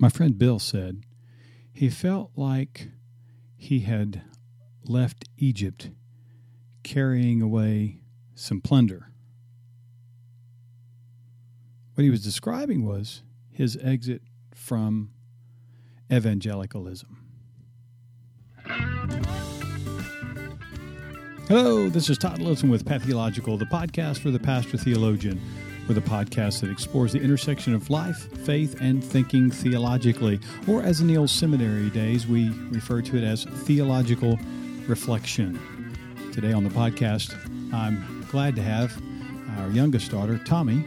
my friend Bill said he felt like he had left Egypt carrying away some plunder. What he was describing was his exit from evangelicalism. Hello, this is Todd Littleton with Pathological, the podcast for the pastor-theologian. With a podcast that explores the intersection of life, faith, and thinking theologically, or as in the old seminary days, we refer to it as theological reflection. Today on the podcast, I'm glad to have our youngest daughter, Tommy,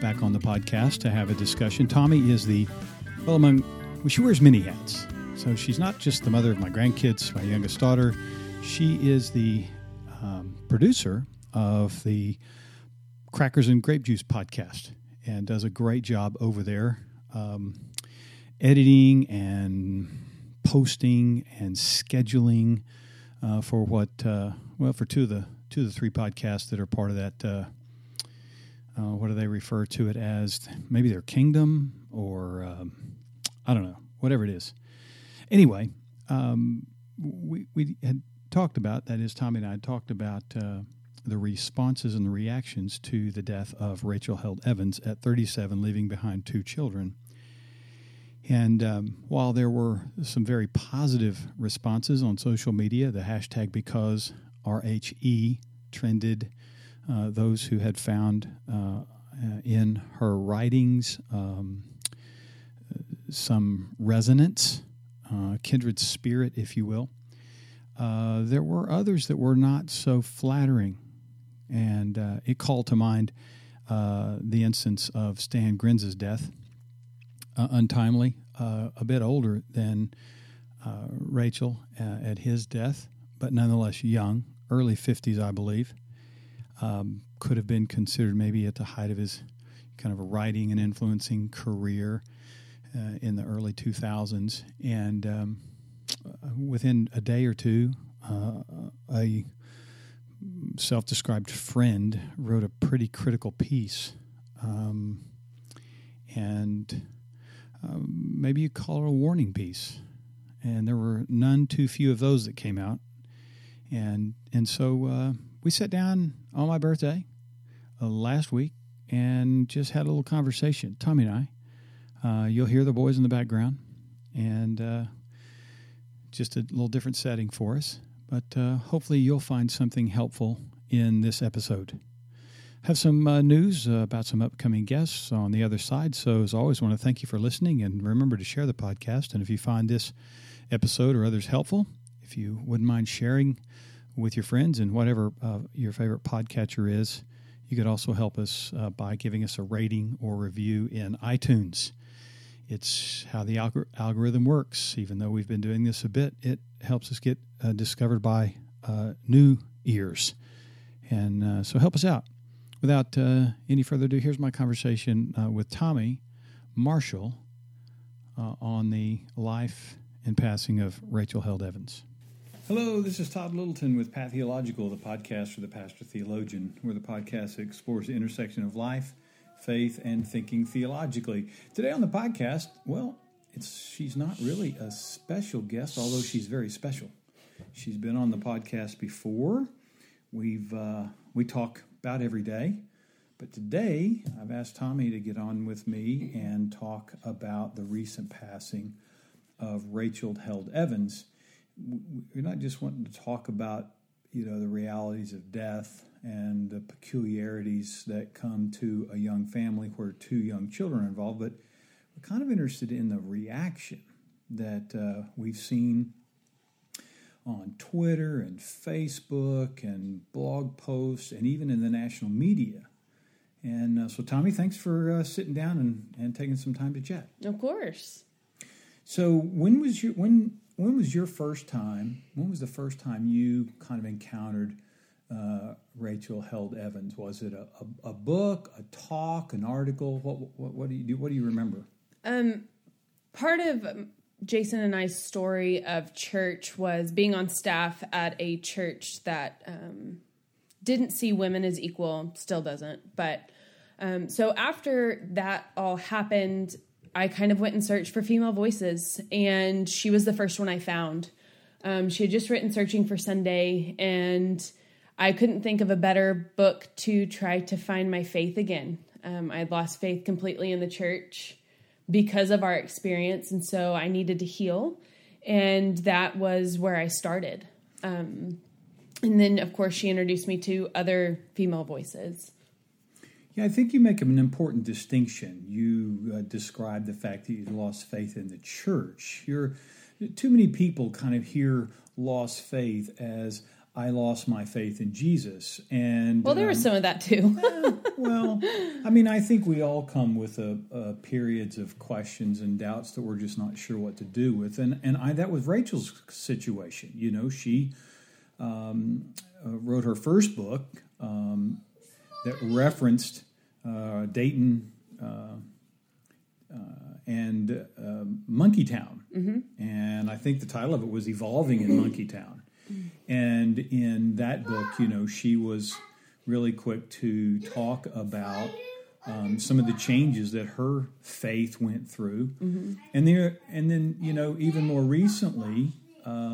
back on the podcast to have a discussion. Tommy is she wears many hats. So she's not just the mother of my grandkids, my youngest daughter. She is the producer of the Crackers and Grape Juice podcast and does a great job over there editing and posting and scheduling for two of the three podcasts that are part of that. What do they refer to it as? Maybe their kingdom or I don't know, whatever it is. Anyway, we had talked about, that is, Tommy and I had talked about the responses and the reactions to the death of Rachel Held Evans at 37, leaving behind two children. And while there were some very positive responses on social media, the hashtag because RHE trended. Those who had found in her writings some resonance, kindred spirit, if you will. There were others that were not so flattering. And it called to mind the instance of Stan Grenz's death, untimely, a bit older than Rachel at his death, but nonetheless young, early 50s, I believe. Could have been considered maybe at the height of his kind of a writing and influencing career in the early 2000s. And within a day or two, a self-described friend wrote a pretty critical piece, and maybe you call it a warning piece. And there were none too few of those that came out, and so we sat down on my birthday last week and just had a little conversation, Tommy and I. You'll hear the boys in the background, and just a little different setting for us. But hopefully you'll find something helpful in this episode. Have some news about some upcoming guests on the other side. So as always, I want to thank you for listening, and remember to share the podcast. And if you find this episode or others helpful, if you wouldn't mind sharing with your friends and whatever your favorite podcatcher is, you could also help us by giving us a rating or review in iTunes. It's how the algorithm works. Even though we've been doing this a bit, it helps us get discovered by new ears. And so help us out. Without any further ado, here's my conversation with Tommy Marshall on the life and passing of Rachel Held Evans. Hello, this is Todd Littleton with Pathological, the podcast for the pastor-theologian. We're the podcast that explores the intersection of life, faith, and thinking theologically. Today on the podcast, well, she's not really a special guest, although she's very special. She's been on the podcast before. We talk about every day, but today I've asked Tommy to get on with me and talk about the recent passing of Rachel Held Evans. We're not just wanting to talk about, you know, the realities of death and the peculiarities that come to a young family where two young children are involved, but we're kind of interested in the reaction that we've seen on Twitter and Facebook and blog posts and even in the national media. And so, Tommy, thanks for sitting down and taking some time to chat. Of course. So When was the first time you kind of encountered Rachel Held Evans? Was it a book, a talk, an article? What do you remember? Part of Jason and I's story of church was being on staff at a church that didn't see women as equal, still doesn't. But so after that all happened, I kind of went and searched for female voices, and she was the first one I found. She had just written Searching for Sunday, and I couldn't think of a better book to try to find my faith again. I had lost faith completely in the church because of our experience, and so I needed to heal, and that was where I started. And then, of course, she introduced me to other female voices. Yeah, I think you make an important distinction. You describe the fact that you lost faith in the church. Too many people kind of hear lost faith as, I lost my faith in Jesus. And well, there was some of that too. I think we all come with a periods of questions and doubts that we're just not sure what to do with. And that was Rachel's situation. You know, she wrote her first book, that referenced Dayton and Monkey Town. Mm-hmm. And I think the title of it was Evolving in Monkey Town. And in that book, you know, she was really quick to talk about some of the changes that her faith went through. Mm-hmm. And then, you know, even more recently, over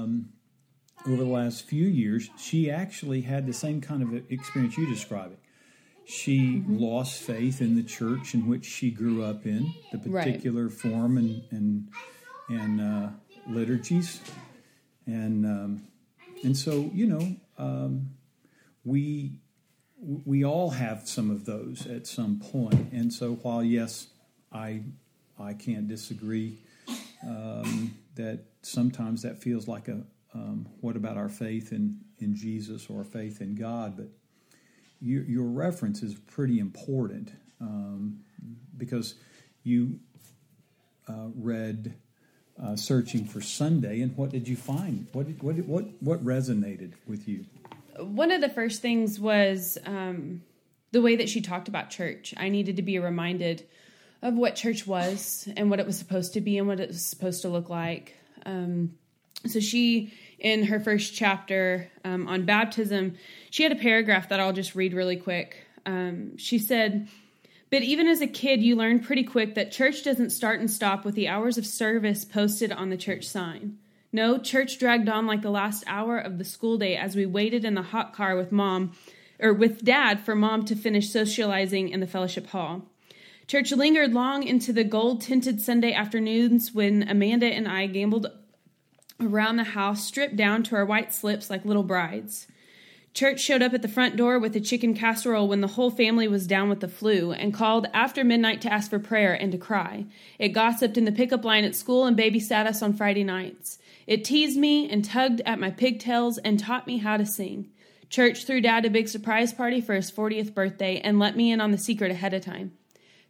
the last few years, she actually had the same kind of experience you describing. She mm-hmm. lost faith in the church in which she grew up in, the particular right. form and liturgies, and so you know we all have some of those at some point. And so while yes, I can't disagree that sometimes that feels like a what about our faith in Jesus or faith in God, but. Your reference is pretty important because you read Searching for Sunday, and what did you find? What resonated with you? One of the first things was the way that she talked about church. I needed to be reminded of what church was and what it was supposed to be and what it was supposed to look like. So she, in her first chapter on baptism, she had a paragraph that I'll just read really quick. She said, but even as a kid, you learn pretty quick that church doesn't start and stop with the hours of service posted on the church sign. No, church dragged on like the last hour of the school day as we waited in the hot car with mom or with dad for mom to finish socializing in the fellowship hall. Church lingered long into the gold-tinted Sunday afternoons when Amanda and I gambled around the house, stripped down to our white slips like little brides. Church showed up at the front door with a chicken casserole when the whole family was down with the flu and called after midnight to ask for prayer and to cry. It gossiped in the pickup line at school and babysat us on Friday nights. It teased me and tugged at my pigtails and taught me how to sing. Church threw Dad a big surprise party for his 40th birthday and let me in on the secret ahead of time.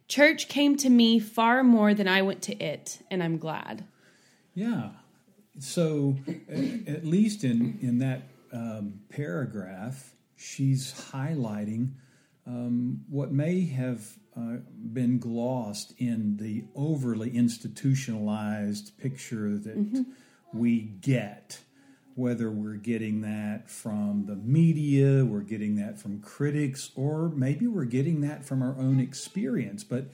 Church came to me far more than I went to it, and I'm glad. Yeah. So, at least in that paragraph, she's highlighting what may have been glossed in the overly institutionalized picture that mm-hmm. we get, whether we're getting that from the media, we're getting that from critics, or maybe we're getting that from our own experience. But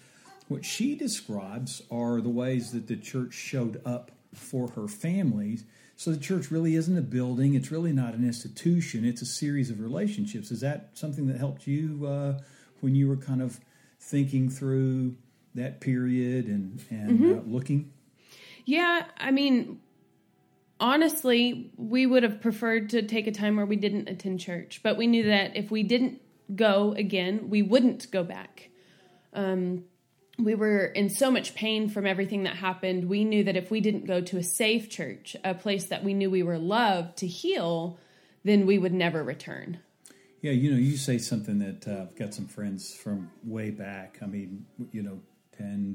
what she describes are the ways that the church showed up for her families. So the church really isn't a building. It's really not an institution. It's a series of relationships. Is that something that helped you when you were kind of thinking through that period and mm-hmm. Looking? Yeah, I mean, honestly, we would have preferred to take a time where we didn't attend church, but we knew that if we didn't go again, we wouldn't go back. We were in so much pain from everything that happened. We knew that if we didn't go to a safe church, a place that we knew we were loved to heal, then we would never return. Yeah, you know, you say something that I've got some friends from way back, 10,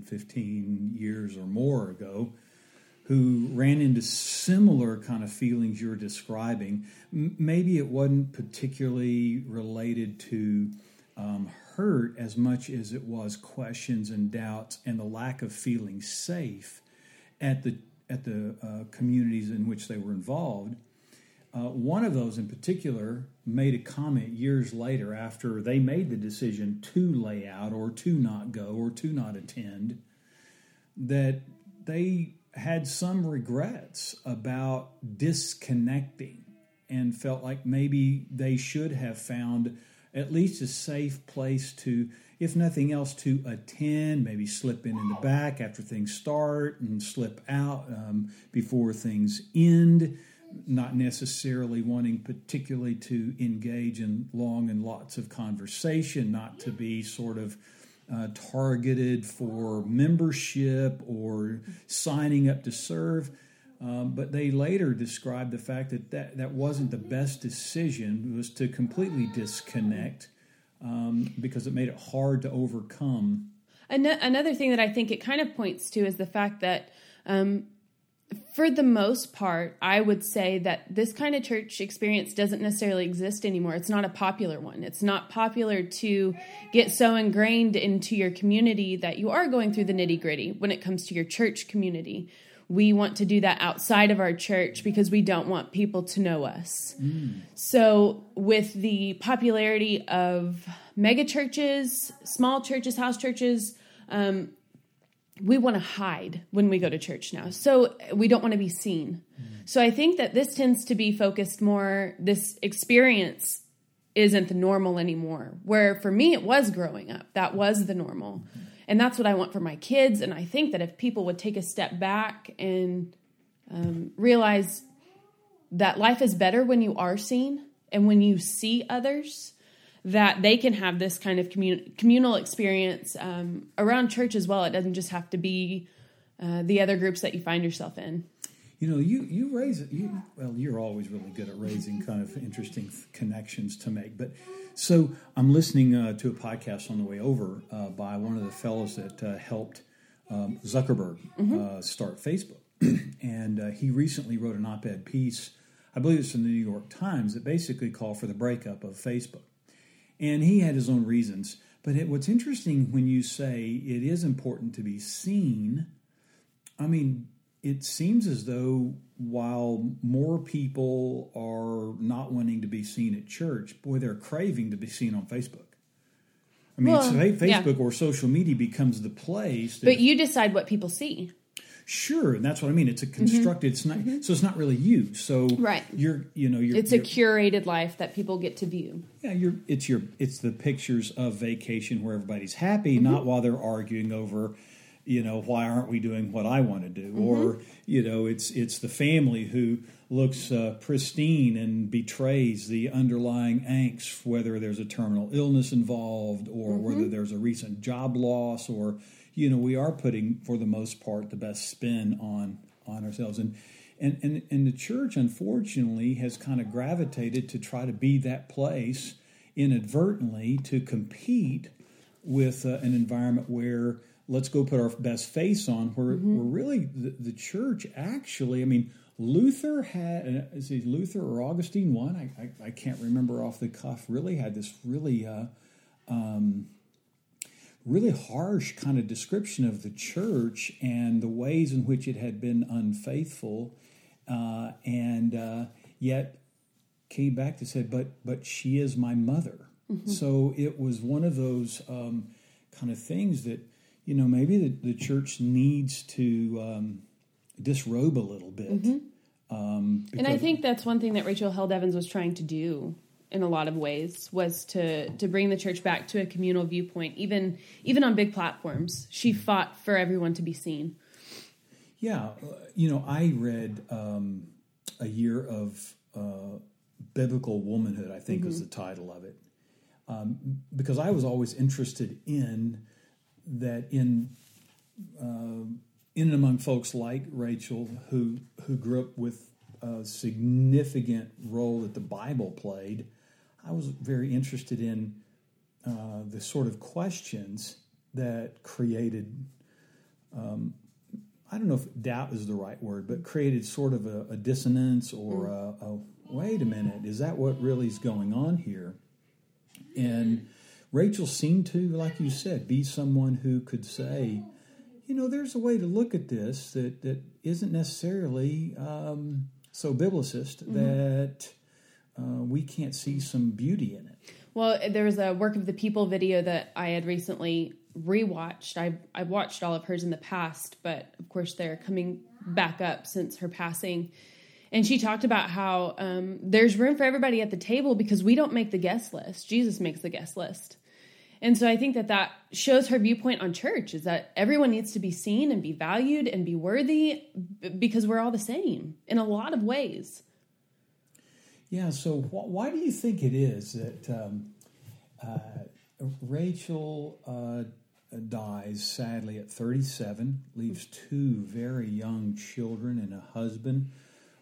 15 years or more ago, who ran into similar kind of feelings you're describing. Maybe it wasn't particularly related to hurt as much as it was questions and doubts and the lack of feeling safe at the communities in which they were involved. One of those in particular made a comment years later after they made the decision to lay out or to not go or to not attend that they had some regrets about disconnecting and felt like maybe they should have found at least a safe place to, if nothing else, to attend, maybe slip in the back after things start and slip out before things end, not necessarily wanting particularly to engage in long and lots of conversation, not to be sort of targeted for membership or signing up to serve. But they later described the fact that that wasn't the best decision, was to completely disconnect because it made it hard to overcome. Another thing that I think it kind of points to is the fact that for the most part, I would say that this kind of church experience doesn't necessarily exist anymore. It's not a popular one. It's not popular to get so ingrained into your community that you are going through the nitty-gritty when it comes to your church community. We want to do that outside of our church because we don't want people to know us. Mm. So with the popularity of mega churches, small churches, house churches, we want to hide when we go to church now. So we don't want to be seen. Mm. So I think that this tends to be focused more, this experience isn't the normal anymore, where for me it was growing up. That was the normal. Mm-hmm. And that's what I want for my kids. And I think that if people would take a step back and realize that life is better when you are seen and when you see others, that they can have this kind of communal experience around church as well. It doesn't just have to be the other groups that you find yourself in. You know, you raise it. You're always really good at raising kind of interesting connections to make, but. So I'm listening to a podcast on the way over by one of the fellows that helped Zuckerberg start Facebook. And he recently wrote an op-ed piece, I believe it's in the New York Times, that basically called for the breakup of Facebook. And he had his own reasons. But what's interesting when you say it is important to be seen, I mean, it seems as though while more people are not wanting to be seen at church, boy, they're craving to be seen on Facebook. I mean, Facebook or social media becomes the place. But you decide what people see. Sure, and that's what I mean. It's a constructed. It's not. Mm-hmm. So it's not really you. So right. It's a curated life that people get to view. Yeah, it's the pictures of vacation where everybody's happy, not while they're arguing over, you know, why aren't we doing what I want to do? Mm-hmm. Or, you know, it's the family who looks pristine and betrays the underlying angst, whether there's a terminal illness involved or whether there's a recent job loss or, you know, we are putting, for the most part, the best spin on ourselves. And the church, unfortunately, has kind of gravitated to try to be that place inadvertently to compete with an environment where let's go put our best face on. We're really the church. Actually, I mean, Luther had, is it Luther or Augustine? One, I can't remember off the cuff. Really had this really, really harsh kind of description of the church and the ways in which it had been unfaithful, and yet came back to say, but she is my mother. Mm-hmm. So it was one of those kind of things that, you know, maybe the church needs to disrobe a little bit. Mm-hmm. And I think that's one thing that Rachel Held Evans was trying to do in a lot of ways, was to bring the church back to a communal viewpoint, even on big platforms. She fought for everyone to be seen. Yeah. You know, I read A Year of Biblical Womanhood, I think was the title of it, because I was always interested in that in and among folks like Rachel who grew up with a significant role that the Bible played. I was very interested in the sort of questions that created, I don't know if doubt is the right word, but created sort of a dissonance or a wait a minute, is that what really is going on here? And Rachel seemed to, like you said, be someone who could say, you know, there's a way to look at this that isn't necessarily so biblicist that we can't see some beauty in it. Well, there was a Work of the People video that I had recently rewatched. I've watched all of hers in the past, but of course they're coming back up since her passing. And she talked about how there's room for everybody at the table because we don't make the guest list. Jesus makes the guest list. And so I think that that shows her viewpoint on church, is that everyone needs to be seen and be valued and be worthy because we're all the same in a lot of ways. Yeah, so why do you think it is that Rachel dies, sadly, at 37, leaves two very young children and a husband?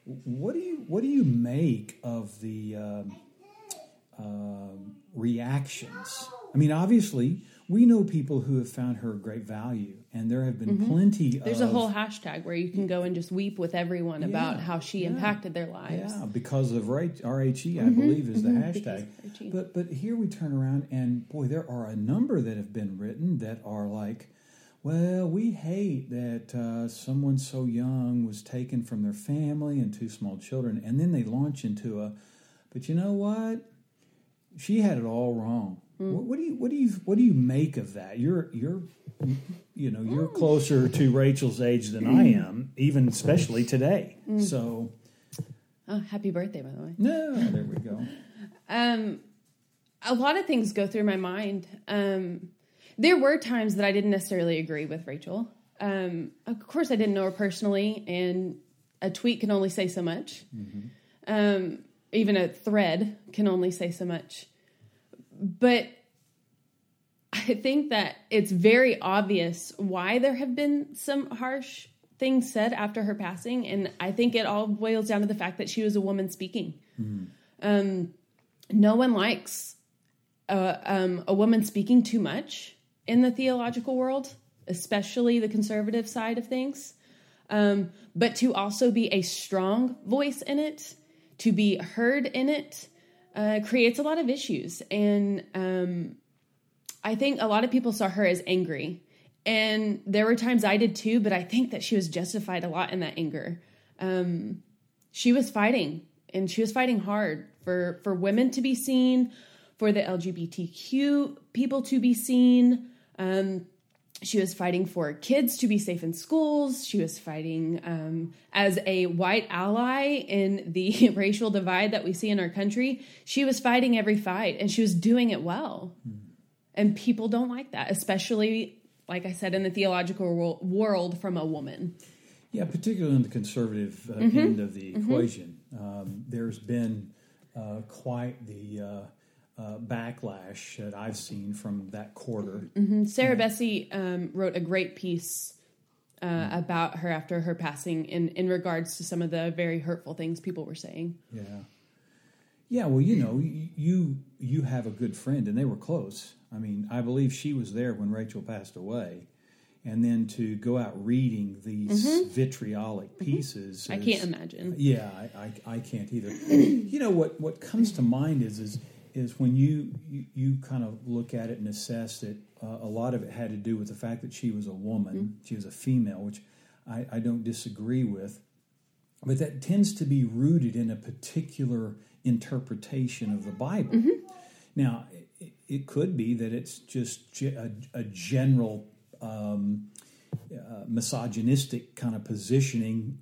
What do you make of the reactions? I mean, obviously, we know people who have found her great value, and there have been plenty of... There's a whole hashtag where you can go and just weep with everyone about how she impacted their lives. Yeah, because of RHE, I believe, is the hashtag. But here we turn around, and boy, there are a number that have been written that are like, well, we hate that someone so young was taken from their family and two small children, and then they launch into a, but you know what? She had it all wrong. What do you make of that? You're closer to Rachel's age than I am, even especially today. So, oh, happy birthday, by the way. No, there we go. A lot of things go through my mind. There were times that I didn't necessarily agree with Rachel. Of course, I didn't know her personally, and a tweet can only say so much. Even a thread can only say so much. But I think that it's very obvious why there have been some harsh things said after her passing. And I think it all boils down to the fact that she was a woman speaking. No one likes a woman speaking too much in the theological world, especially the conservative side of things. But to also be a strong voice in it, to be heard in it, creates a lot of issues. And I think a lot of people saw her as angry. And there were times I did too, but I think that she was justified a lot in that anger. She was fighting, and she was fighting hard for women to be seen, for the LGBTQ people to be seen. She was fighting for kids to be safe in schools. She was fighting as a white ally in the racial divide that we see in our country. She was fighting every fight, and she was doing it well. And people don't like that, especially, like I said, in the theological world from a woman. Yeah, particularly in the conservative end of the equation. There's been quite the... backlash that I've seen from that quarter. Sarah Bessey wrote a great piece about her after her passing in regards to some of the very hurtful things people were saying. Yeah. Well, you know, you have a good friend, and they were close. I mean, I believe she was there when Rachel passed away, and then to go out reading these vitriolic pieces. I can't imagine. Yeah, I can't either. You know, what comes to mind is when you kind of look at it and assess that a lot of it had to do with the fact that she was a woman, she was a female, which I don't disagree with, but that tends to be rooted in a particular interpretation of the Bible. Now, it could be that it's just a general misogynistic kind of positioning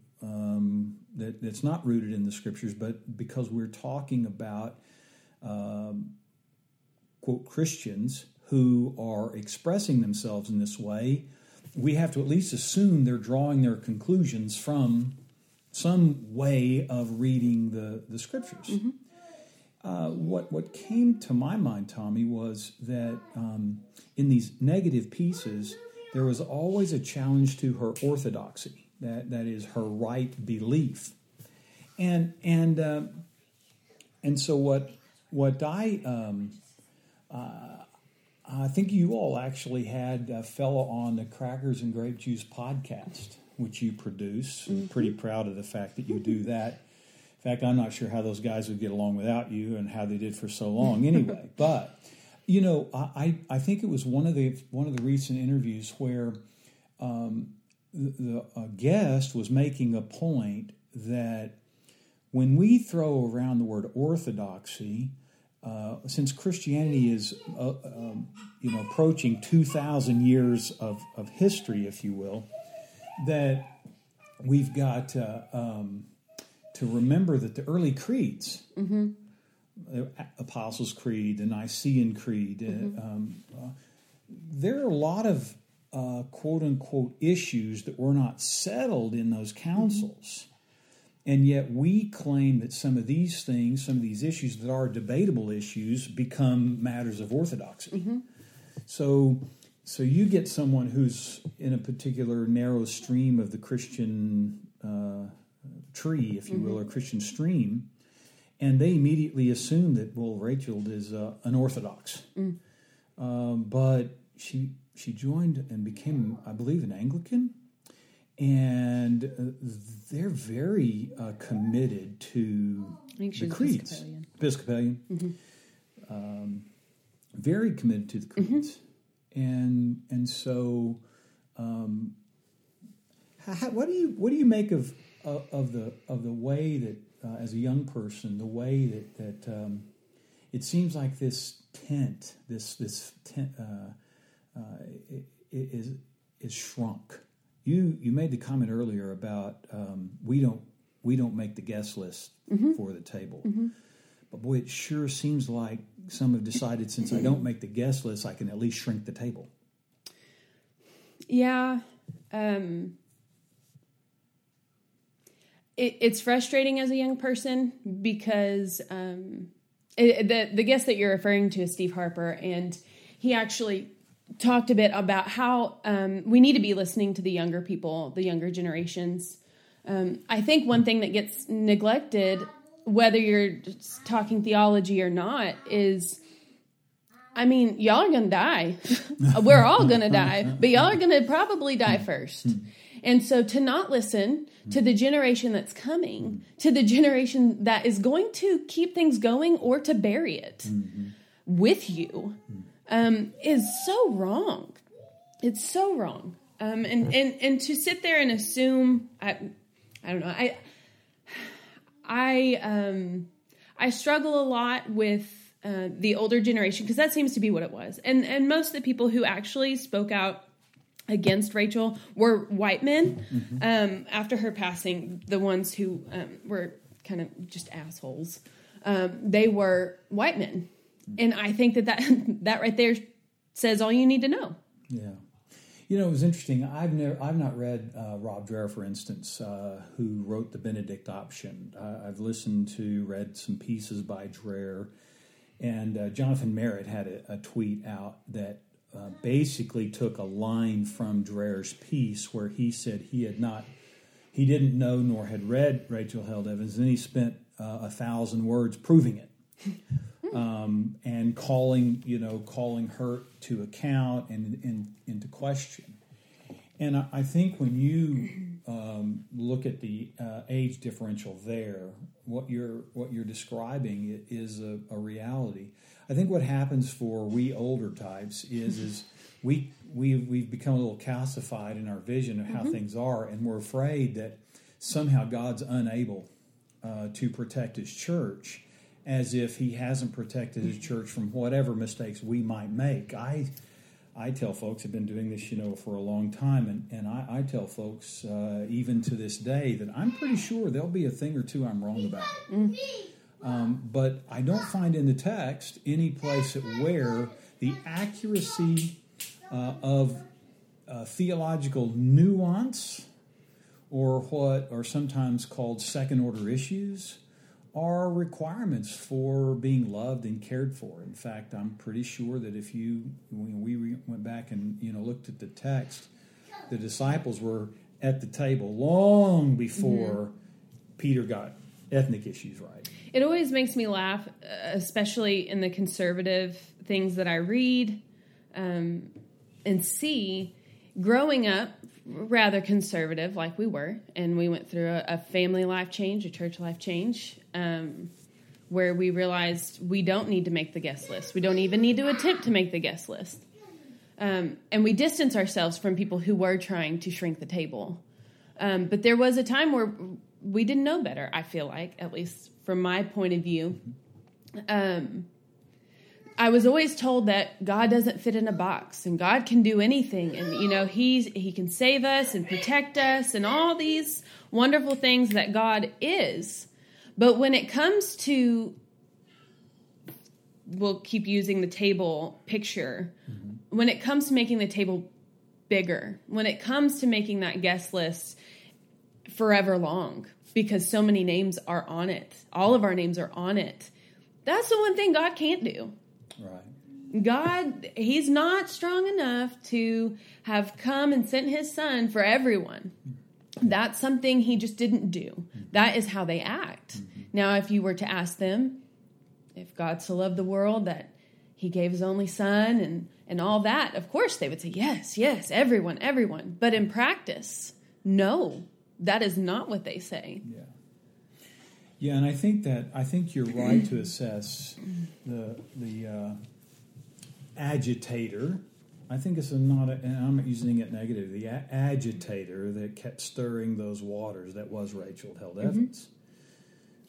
that's not rooted in the Scriptures, but because we're talking about quote, Christians who are expressing themselves in this way, we have to at least assume they're drawing their conclusions from some way of reading the Scriptures. What came to my mind, Tommy, was that in these negative pieces, there was always a challenge to her orthodoxy, that is her right belief. And so what I think you all actually had a fellow on the Crackers and Grape Juice podcast, which you produce. I'm pretty proud of the fact that you do that. In fact, I'm not sure how those guys would get along without you and how they did for so long anyway. But, you know, I think it was one of the recent interviews where the guest was making a point that when we throw around the word orthodoxy, since Christianity is approaching 2,000 years of history, if you will, that we've got to remember that the early creeds, mm-hmm. the Apostles' Creed, the Nicene Creed, mm-hmm. There are a lot of quote-unquote issues that were not settled in those councils. Mm-hmm. And yet we claim that some of these things, some of these issues that are debatable issues, become matters of orthodoxy. Mm-hmm. So you get someone who's in a particular narrow stream of the Christian tree, if you mm-hmm. will, or Christian stream, and they immediately assume that, well, Rachel is an Orthodox. Mm. But she joined and became, I believe, an Anglican, and they're very committed to the creeds. Episcopalian. Mm-hmm. Very committed to the creeds. Mm-hmm. And so, what do you make of the way that, as a young person, the way that it seems like this tent is shrunk. You made the comment earlier about we don't make the guest list mm-hmm. for the table, mm-hmm. but boy, it sure seems like some have decided since I don't make the guest list, I can at least shrink the table. Yeah, it's frustrating as a young person because the guest that you're referring to is Steve Harper, and he actually talked a bit about how we need to be listening to the younger people, the younger generations. I think one thing that gets neglected, whether you're talking theology or not, is, I mean, y'all are going to die. We're all going to die, but y'all are going to probably die first. And so to not listen to the generation that's coming, to the generation that is going to keep things going or to bury it with you, is so wrong. It's so wrong. And to sit there and assume, I don't know. I struggle a lot with the older generation because that seems to be what it was. And most of the people who actually spoke out against Rachel were white men. Mm-hmm. After her passing, the ones who were kind of just assholes, they were white men. And I think that right there says all you need to know. Yeah. You know, it was interesting. I've not read Rob Dreher, for instance, who wrote The Benedict Option. I've listened to, read some pieces by Dreher. And Jonathan Merritt had a tweet out that basically took a line from Dreher's piece where he said he didn't know nor had read Rachel Held Evans, and he spent 1,000 words proving it. And calling her to account and into question. And I think when you look at the age differential there, what you're describing is a reality. I think what happens for we older types is we've become a little calcified in our vision of how mm-hmm. things are, and we're afraid that somehow God's unable to protect His church, as if He hasn't protected His church from whatever mistakes we might make. I tell folks, I've been doing this, for a long time, and I tell folks, even to this day, that I'm pretty sure there'll be a thing or two I'm wrong about. Mm. But I don't find in the text any place where the accuracy of theological nuance, or what are sometimes called second-order issues, are requirements for being loved and cared for. In fact, I'm pretty sure that if we went back and looked at the text, the disciples were at the table long before mm-hmm. Peter got ethnic issues right. It always makes me laugh, especially in the conservative things that I read and see. Growing up, rather conservative, like we were, and we went through a family life change, a church life change, where we realized we don't need to make the guest list. We don't even need to attempt to make the guest list. And we distance ourselves from people who were trying to shrink the table. But there was a time where we didn't know better, I feel like, at least from my point of view. I was always told that God doesn't fit in a box and God can do anything. And, you know, he can save us and protect us and all these wonderful things that God is. But when it comes to, we'll keep using the table picture. Mm-hmm. When it comes to making the table bigger, when it comes to making that guest list forever long, because so many names are on it, all of our names are on it. That's the one thing God can't do. Right. God, he's not strong enough to have come and sent his son for everyone. That's something he just didn't do. Mm-hmm. That is how they act. Mm-hmm. Now, if you were to ask them, if God so loved the world that he gave his only son and all that, of course they would say, yes, yes, everyone, everyone. But in practice, no, that is not what they say. Yeah. Yeah, and I think you're right to assess the agitator. I think it's and I'm using it negatively. The agitator that kept stirring those waters, that was Rachel Held Evans.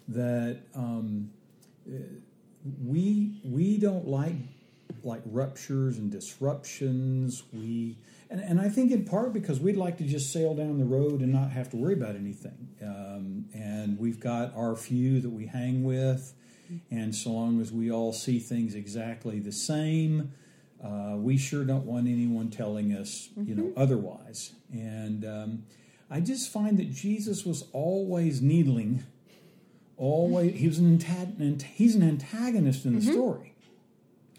Mm-hmm. That we don't like ruptures and disruptions. And I think in part because we'd like to just sail down the road and not have to worry about anything. And we've got our few that we hang with. And so long as we all see things exactly the same, we sure don't want anyone telling us, you know, otherwise. And I just find that Jesus was always needling. He's an antagonist in the story.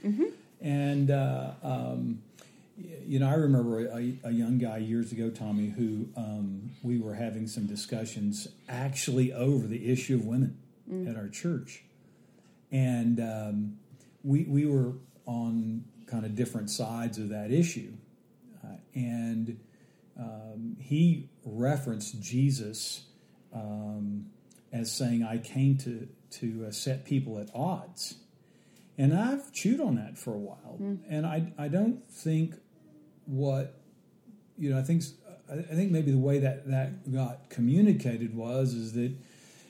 Mm-hmm. And... you know, I remember a young guy years ago, Tommy, who we were having some discussions actually over the issue of women at our church. And we were on kind of different sides of that issue. And he referenced Jesus as saying, I came to set people at odds. And I've chewed on that for a while. Mm. And I don't think... I think maybe the way that got communicated was that,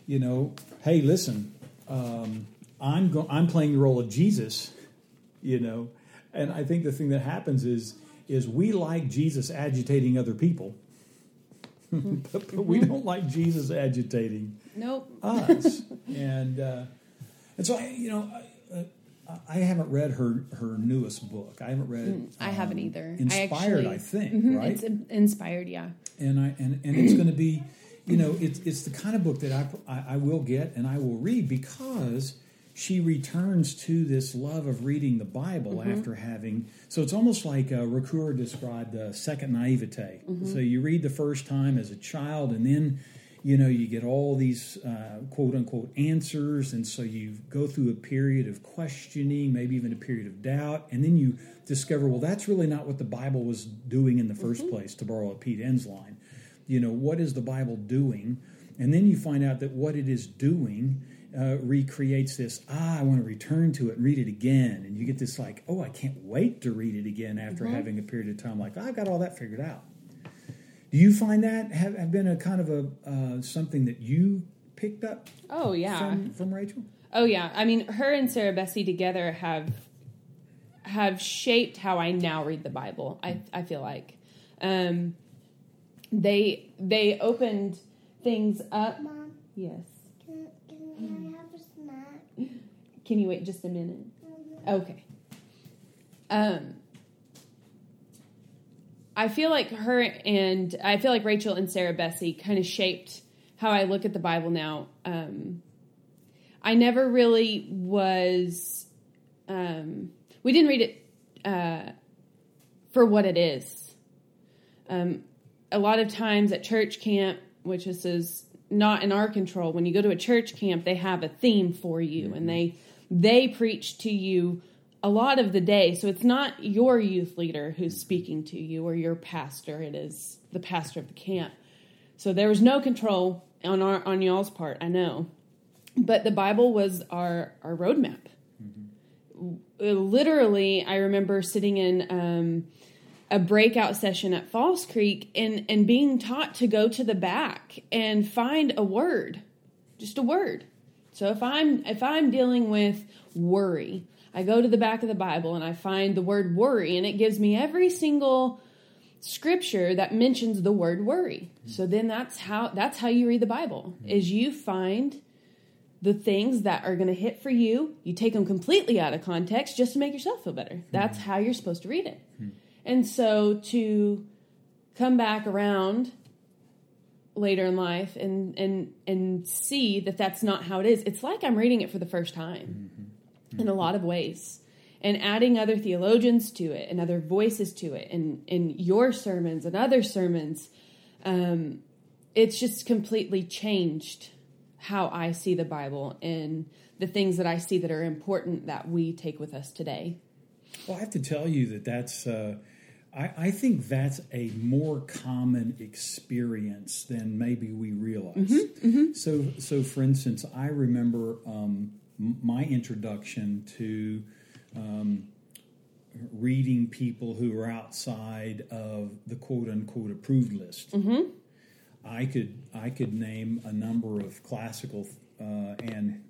you know, hey, listen, I'm playing the role of Jesus, you know, and I think the thing that happens is we like Jesus agitating other people, but we don't like Jesus agitating us, and so you know. I haven't read her newest book. I haven't read it. I haven't either. Inspired, I think, right? It's Inspired, yeah. And it's going to be, you know, it's the kind of book that I will get and I will read because she returns to this love of reading the Bible after having... So it's almost like Ricoeur described second naivete. Mm-hmm. So you read the first time as a child and then... You know, you get all these quote-unquote answers, and so you go through a period of questioning, maybe even a period of doubt, and then you discover, well, that's really not what the Bible was doing in the first place, to borrow a Pete Enns line. You know, what is the Bible doing? And then you find out that what it is doing recreates this, I want to return to it and read it again. And you get this like, oh, I can't wait to read it again after having a period of time like, I've got all that figured out. Do you find that have been a kind of a something that you picked up? Oh yeah, from Rachel. Oh yeah, I mean, her and Sarah Bessey together have shaped how I now read the Bible. I feel like they opened things up. Mom, yes. Can I have a snack? Can you wait just a minute? Mm-hmm. Okay. I feel like Rachel and Sarah Bessey kind of shaped how I look at the Bible now. I never really was, we didn't read it for what it is. A lot of times at church camp, which this is not in our control, when you go to a church camp, they have a theme for you and they preach to you a lot of the day. So it's not your youth leader who's speaking to you or your pastor. It is the pastor of the camp. So there was no control on y'all's part, I know. But the Bible was our roadmap. Mm-hmm. Literally, I remember sitting in a breakout session at Falls Creek and being taught to go to the back and find a word, just a word. So if I'm dealing with worry, I go to the back of the Bible and I find the word worry, and it gives me every single scripture that mentions the word worry. So then that's how you read the Bible, is you find the things that are going to hit for you. You take them completely out of context just to make yourself feel better. That's how you're supposed to read it. And so to come back around later in life and see that that's not how it is. It's like I'm reading it for the first time in a lot of ways, and adding other theologians to it and other voices to it, and in your sermons and other sermons, it's just completely changed how I see the Bible and the things that I see that are important that we take with us today. Well, I have to tell you I think that's a more common experience than maybe we realize. So for instance, I remember my introduction to reading people who are outside of the quote-unquote approved list. I could name a number of classical and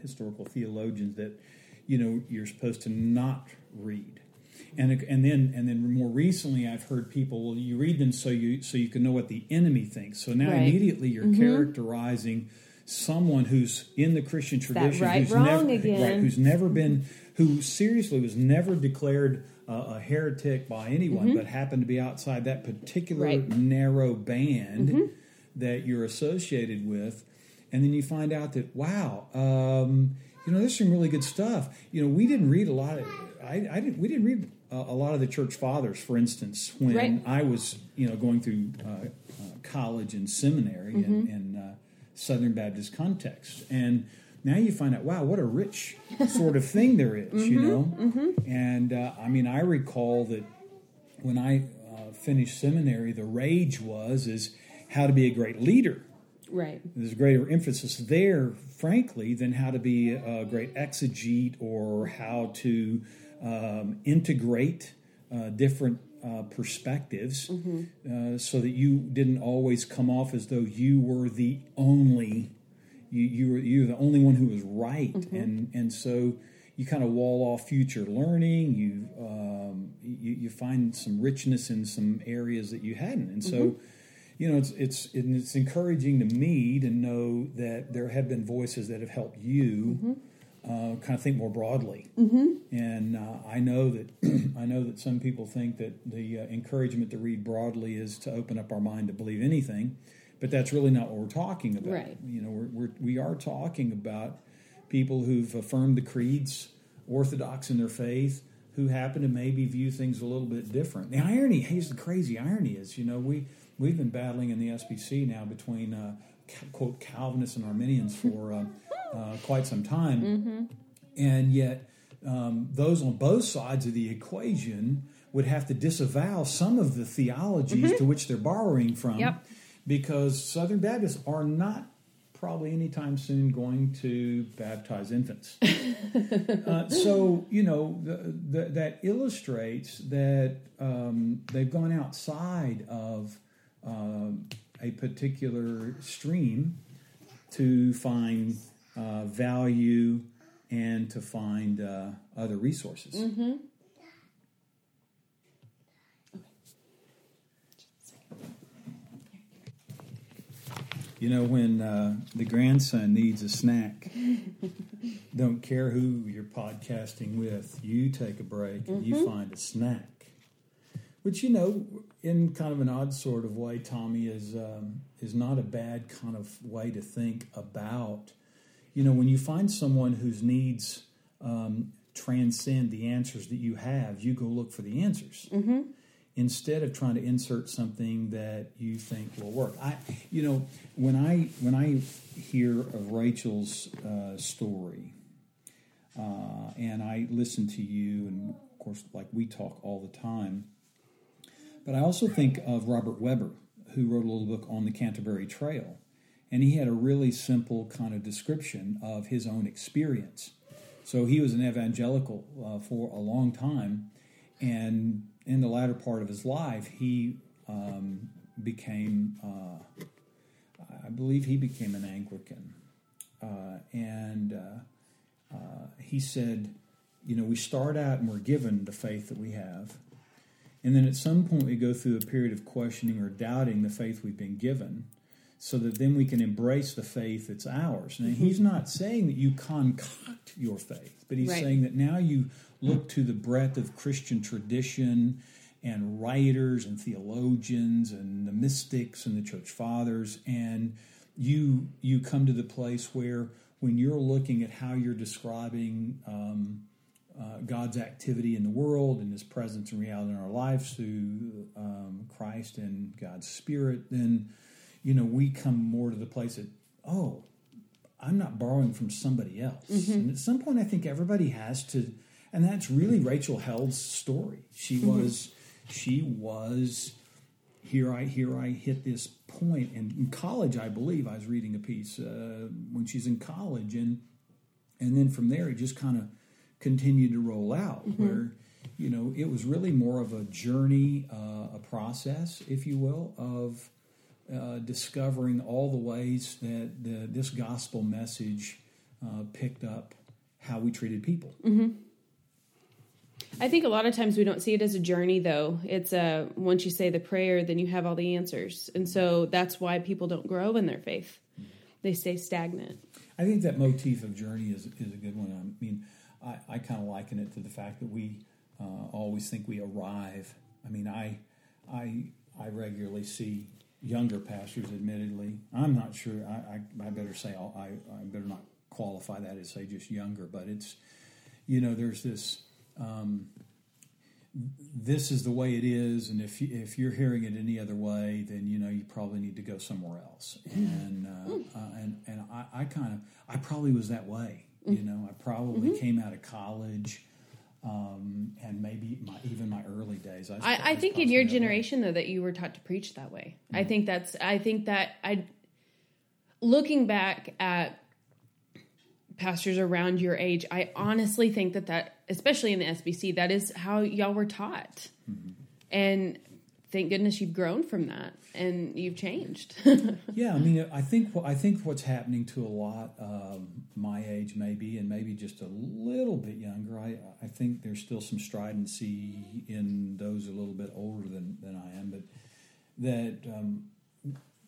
historical theologians that, you know, you're supposed to not read. And then more recently, I've heard people, well, you read them so you can know what the enemy thinks. So now immediately you're characterizing someone who's in the Christian tradition, who seriously was never declared a heretic by anyone, but happened to be outside that particular narrow band that you're associated with. And then you find out that, wow, there's some really good stuff. You know, we didn't read a lot of... We didn't read a lot of the church fathers, for instance, when I was, going through college and seminary in Southern Baptist context. And now you find out, wow, what a rich sort of thing there is, And I recall that when I finished seminary, the rage was how to be a great leader. Right. There's greater emphasis there, frankly, than how to be a great exegete or how to integrate different perspectives so that you didn't always come off as though you were the only, you were the only one who was right. And so you kind of wall off future learning. You find some richness in some areas that you hadn't. And so... it's encouraging to me to know that there have been voices that have helped you kind of think more broadly. And I know that some people think that the encouragement to read broadly is to open up our mind to believe anything, but that's really not what we're talking about. Right. We are talking about people who've affirmed the creeds, orthodox in their faith, who happen to maybe view things a little bit different. The crazy irony is, We've been battling in the SBC now between, quote, Calvinists and Arminians for quite some time. And yet those on both sides of the equation would have to disavow some of the theologies to which they're borrowing from because Southern Baptists are not probably anytime soon going to baptize infants. That illustrates that they've gone outside of... a particular stream to find value and to find other resources. When the grandson needs a snack, don't care who you're podcasting with, you take a break and you find a snack. Which, in kind of an odd sort of way, Tommy, is not a bad kind of way to think about. When you find someone whose needs transcend the answers that you have, you go look for the answers instead of trying to insert something that you think will work. When I hear of Rachel's story, and I listen to you, and of course, like we talk all the time. But I also think of Robert Weber, who wrote a little book on the Canterbury Trail. And he had a really simple kind of description of his own experience. So he was an evangelical for a long time. And in the latter part of his life, he became, I believe he became an Anglican. And he said, you know, we start out and we're given the faith that we have. And then at some point we go through a period of questioning or doubting the faith we've been given so that then we can embrace the faith that's ours. Now, he's not saying that you concoct your faith, but he's right. saying that now you look to the breadth of Christian tradition and writers and theologians and the mystics and the church fathers, and you come to the place where when you're looking at how you're describing God's activity in the world and His presence and reality in our lives through Christ and God's Spirit, then, you know, we come more to the place that, oh, I'm not borrowing from somebody else. Mm-hmm. And at some point I think everybody has to, and that's really Rachel Held's story. She was, here I hit this point. And in college, I believe, I was reading a piece when she's in college. And then from there, it just kind of continued to roll out mm-hmm. where, you know, it was really more of a journey, a process, if you will, of discovering all the ways that this gospel message picked up how we treated people. Mm-hmm. I think a lot of times we don't see it as a journey, though. It's once you say the prayer, then you have all the answers. And so that's why people don't grow in their faith. They stay stagnant. I think that motif of journey is a good one. I mean, I kind of liken it to the fact that we always think we arrive. I mean, I regularly see younger pastors, admittedly. I'm not sure. I better say I better not qualify that as, say, just younger. But it's, you know, there's this... this is the way it is, and if you're hearing it any other way, then you know you probably need to go somewhere else. And I probably was that way. You know, I probably mm-hmm. came out of college, and maybe even my early days. I think in your generation though that you were taught to preach that way. Mm-hmm. I think that looking back at pastors around your age, I honestly think that especially in the SBC, that is how y'all were taught. Mm-hmm. And thank goodness you've grown from that and you've changed. Yeah. I mean, I think what's happening to a lot, my age maybe, and maybe just a little bit younger. I think there's still some stridency in those a little bit older than I am, but that,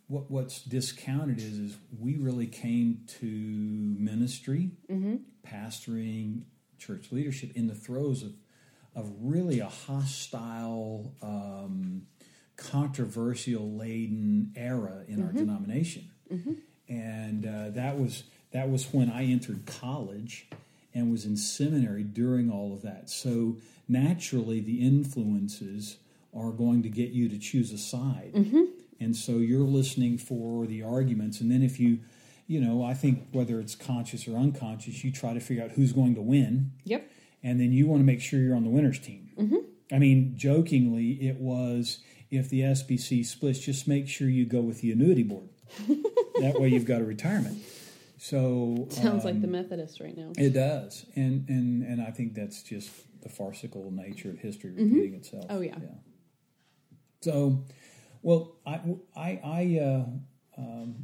what's discounted is we really came to ministry, mm-hmm. pastoring, church leadership in the throes of really a hostile, controversial-laden era in mm-hmm. our denomination. Mm-hmm. And that was when I entered college and was in seminary during all of that. So naturally, the influences are going to get you to choose a side. Mm-hmm. And so you're listening for the arguments. And then if you, you know, I think whether it's conscious or unconscious, you try to figure out who's going to win. Yep. And then you want to make sure you're on the winner's team. Mm-hmm. I mean, jokingly, it was if the SBC splits, just make sure you go with the annuity board. That way you've got a retirement. So sounds like the Methodist right now. It does. And I think that's just the farcical nature of history repeating mm-hmm. itself. Oh, yeah. So... Well, I will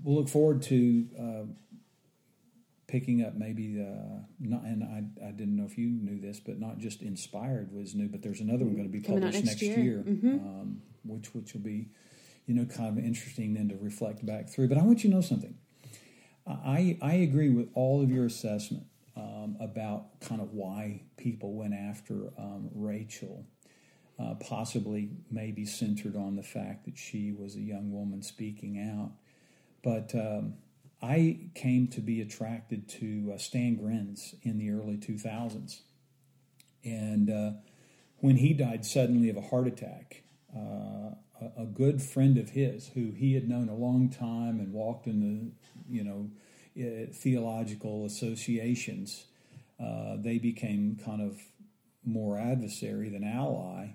look forward to picking up maybe I didn't know if you knew this, but not just Inspired was new, but there's another one going to be published next year mm-hmm. which will be, you know, kind of interesting then to reflect back through. But I want you to know something. I agree with all of your assessment about kind of why people went after Rachel. Possibly maybe centered on the fact that she was a young woman speaking out. But I came to be attracted to Stan Grenz in the early 2000s. And when he died suddenly of a heart attack, a good friend of his who he had known a long time and walked in the, you know, theological associations, they became kind of more adversary than ally.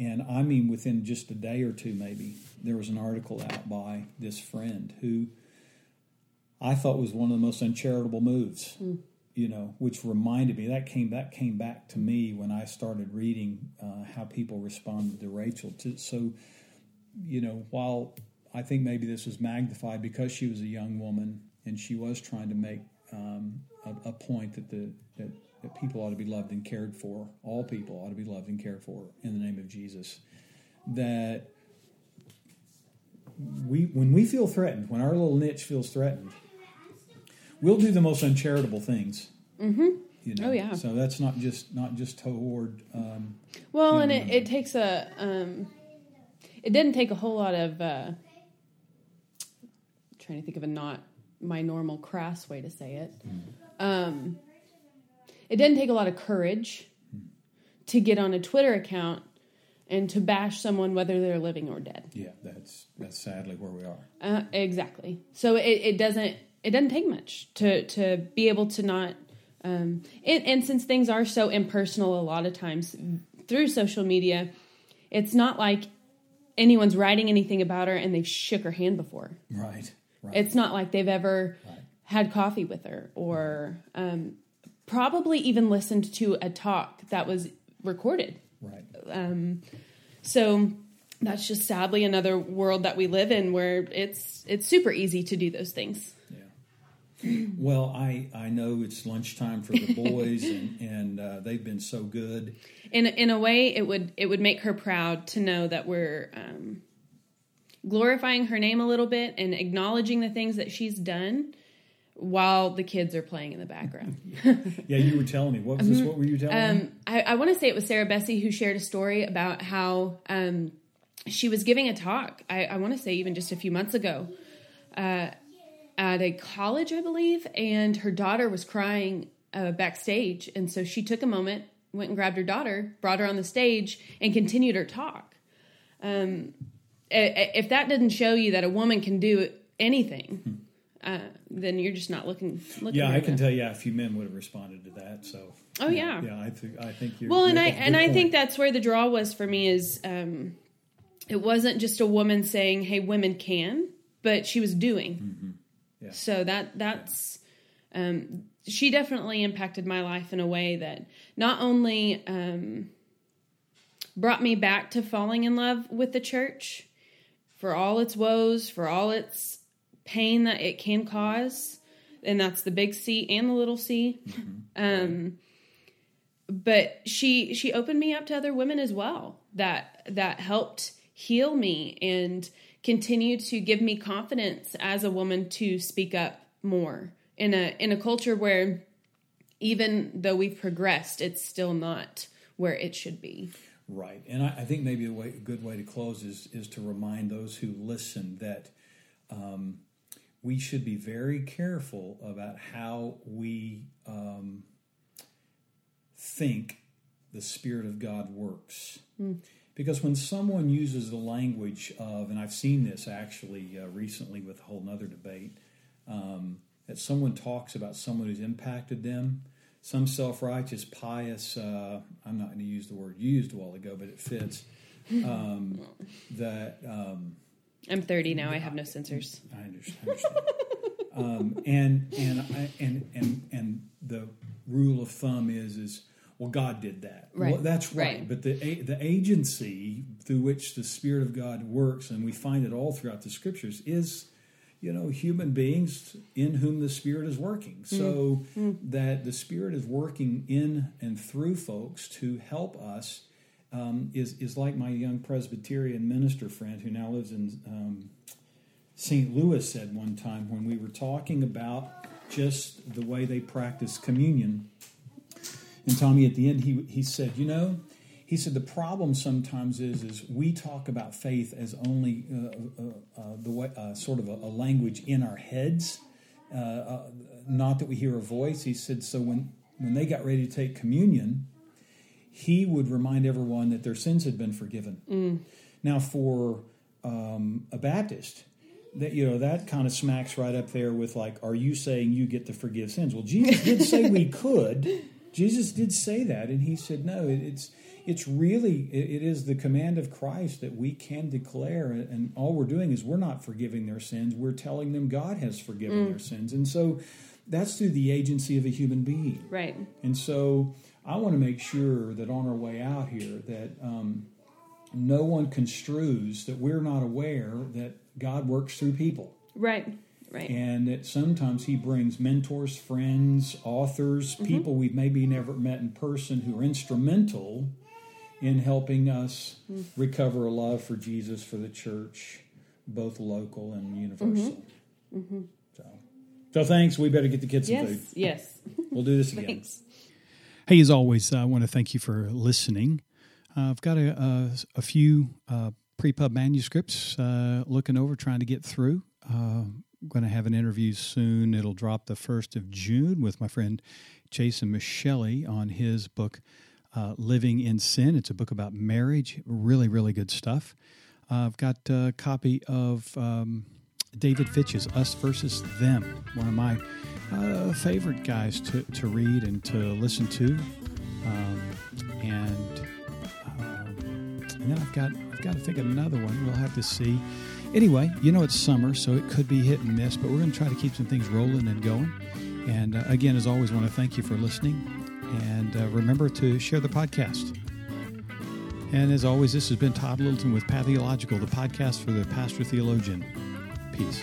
And I mean, within just a day or two, maybe, there was an article out by this friend who I thought was one of the most uncharitable moves, you know, which reminded me, that came back to me when I started reading how people responded to Rachel. So, you know, while I think maybe this was magnified because she was a young woman and she was trying to make a point that that people ought to be loved and cared for. All people ought to be loved and cared for in the name of Jesus. That when we feel threatened, when our little niche feels threatened, we'll do the most uncharitable things. Mm-hmm. You know? Oh yeah. So that's not just toward. It takes a. It didn't take a whole lot of. I'm trying to think of not my normal crass way to say it. It didn't take a lot of courage to get on a Twitter account and to bash someone, whether they're living or dead. Yeah, that's sadly where we are. Exactly. So it doesn't take much to be able to not. And since things are so impersonal a lot of times through social media, it's not like anyone's writing anything about her and they've shook her hand before. Right. It's not like they've ever had coffee with her or probably even listened to a talk that was recorded. Right. So that's just sadly another world that we live in where it's super easy to do those things. Well, I know it's lunchtime for the boys, and they've been so good. In a way, it would make her proud to know that we're glorifying her name a little bit and acknowledging the things that she's done while the kids are playing in the background. Yeah, you were telling me. What was this? What were you telling me? I want to say it was Sarah Bessey who shared a story about how she was giving a talk, I want to say even just a few months ago, at a college, I believe, and her daughter was crying backstage. And so she took a moment, went and grabbed her daughter, brought her on the stage, and continued her talk. If that doesn't show you that a woman can do anything, then you're just not looking. Yeah, I can tell you a few men would have responded to that. So, yeah, I think you're. Well, I think that's where the draw was for me is it wasn't just a woman saying, "Hey, women can," but she was doing. Mm-hmm. Yeah. So she definitely impacted my life in a way that not only brought me back to falling in love with the church for all its woes, for all its pain that it can cause, and that's the big C and the little C, but she opened me up to other women as well that helped heal me and continue to give me confidence as a woman to speak up more in a culture where even though we've progressed, it's still not where it should be. Right. And I think maybe a good way to close is to remind those who listen that we should be very careful about how we think the Spirit of God works. Mm. Because when someone uses the language of, and I've seen this actually recently with a whole nother debate, that someone talks about someone who's impacted them, some self-righteous, pious, I'm not going to use the word you used a while ago, but it fits, that... I'm 30 now, I have no censors. I understand. And the rule of thumb is well, God did that. Right. Well, that's right. But the agency through which the Spirit of God works, and we find it all throughout the Scriptures, is, human beings in whom the Spirit is working. So that the Spirit is working in and through folks to help us is like my young Presbyterian minister friend who now lives in St. Louis said one time when we were talking about just the way they practice communion. And Tommy, at the end, he said, he said the problem sometimes is we talk about faith as only the way, sort of a language in our heads, not that we hear a voice. He said, so when they got ready to take communion, he would remind everyone that their sins had been forgiven. Mm. Now, for a Baptist, that that kind of smacks right up there with like, are you saying you get to forgive sins? Well, Jesus did say we could. Jesus did say that, and he said, no, it is the command of Christ that we can declare, and all we're doing is we're not forgiving their sins. We're telling them God has forgiven their sins. And so that's through the agency of a human being. Right. And so I want to make sure that on our way out here that no one construes that we're not aware that God works through people. Right. Right. And that sometimes he brings mentors, friends, authors, mm-hmm. people we've maybe never met in person who are instrumental in helping us mm-hmm. recover a love for Jesus, for the church, both local and universal. Mm-hmm. Mm-hmm. So thanks. We better get the kids some food. Yes. We'll do this again. Thanks. Hey, as always, I want to thank you for listening. I've got a few pre-pub manuscripts looking over, trying to get through. I'm going to have an interview soon. It'll drop the 1st of June with my friend Jason Michelli on his book, Living in Sin. It's a book about marriage. Really, really good stuff. I've got a copy of David Fitch's Us versus Them, one of my favorite guys to read and to listen to. And then I've got to think of another one. We'll have to see. Anyway, you know it's summer, so it could be hit and miss, but we're going to try to keep some things rolling and going. And again, as always, I want to thank you for listening. And remember to share the podcast. And as always, this has been Todd Littleton with Pathological, the podcast for the pastor theologian. Peace.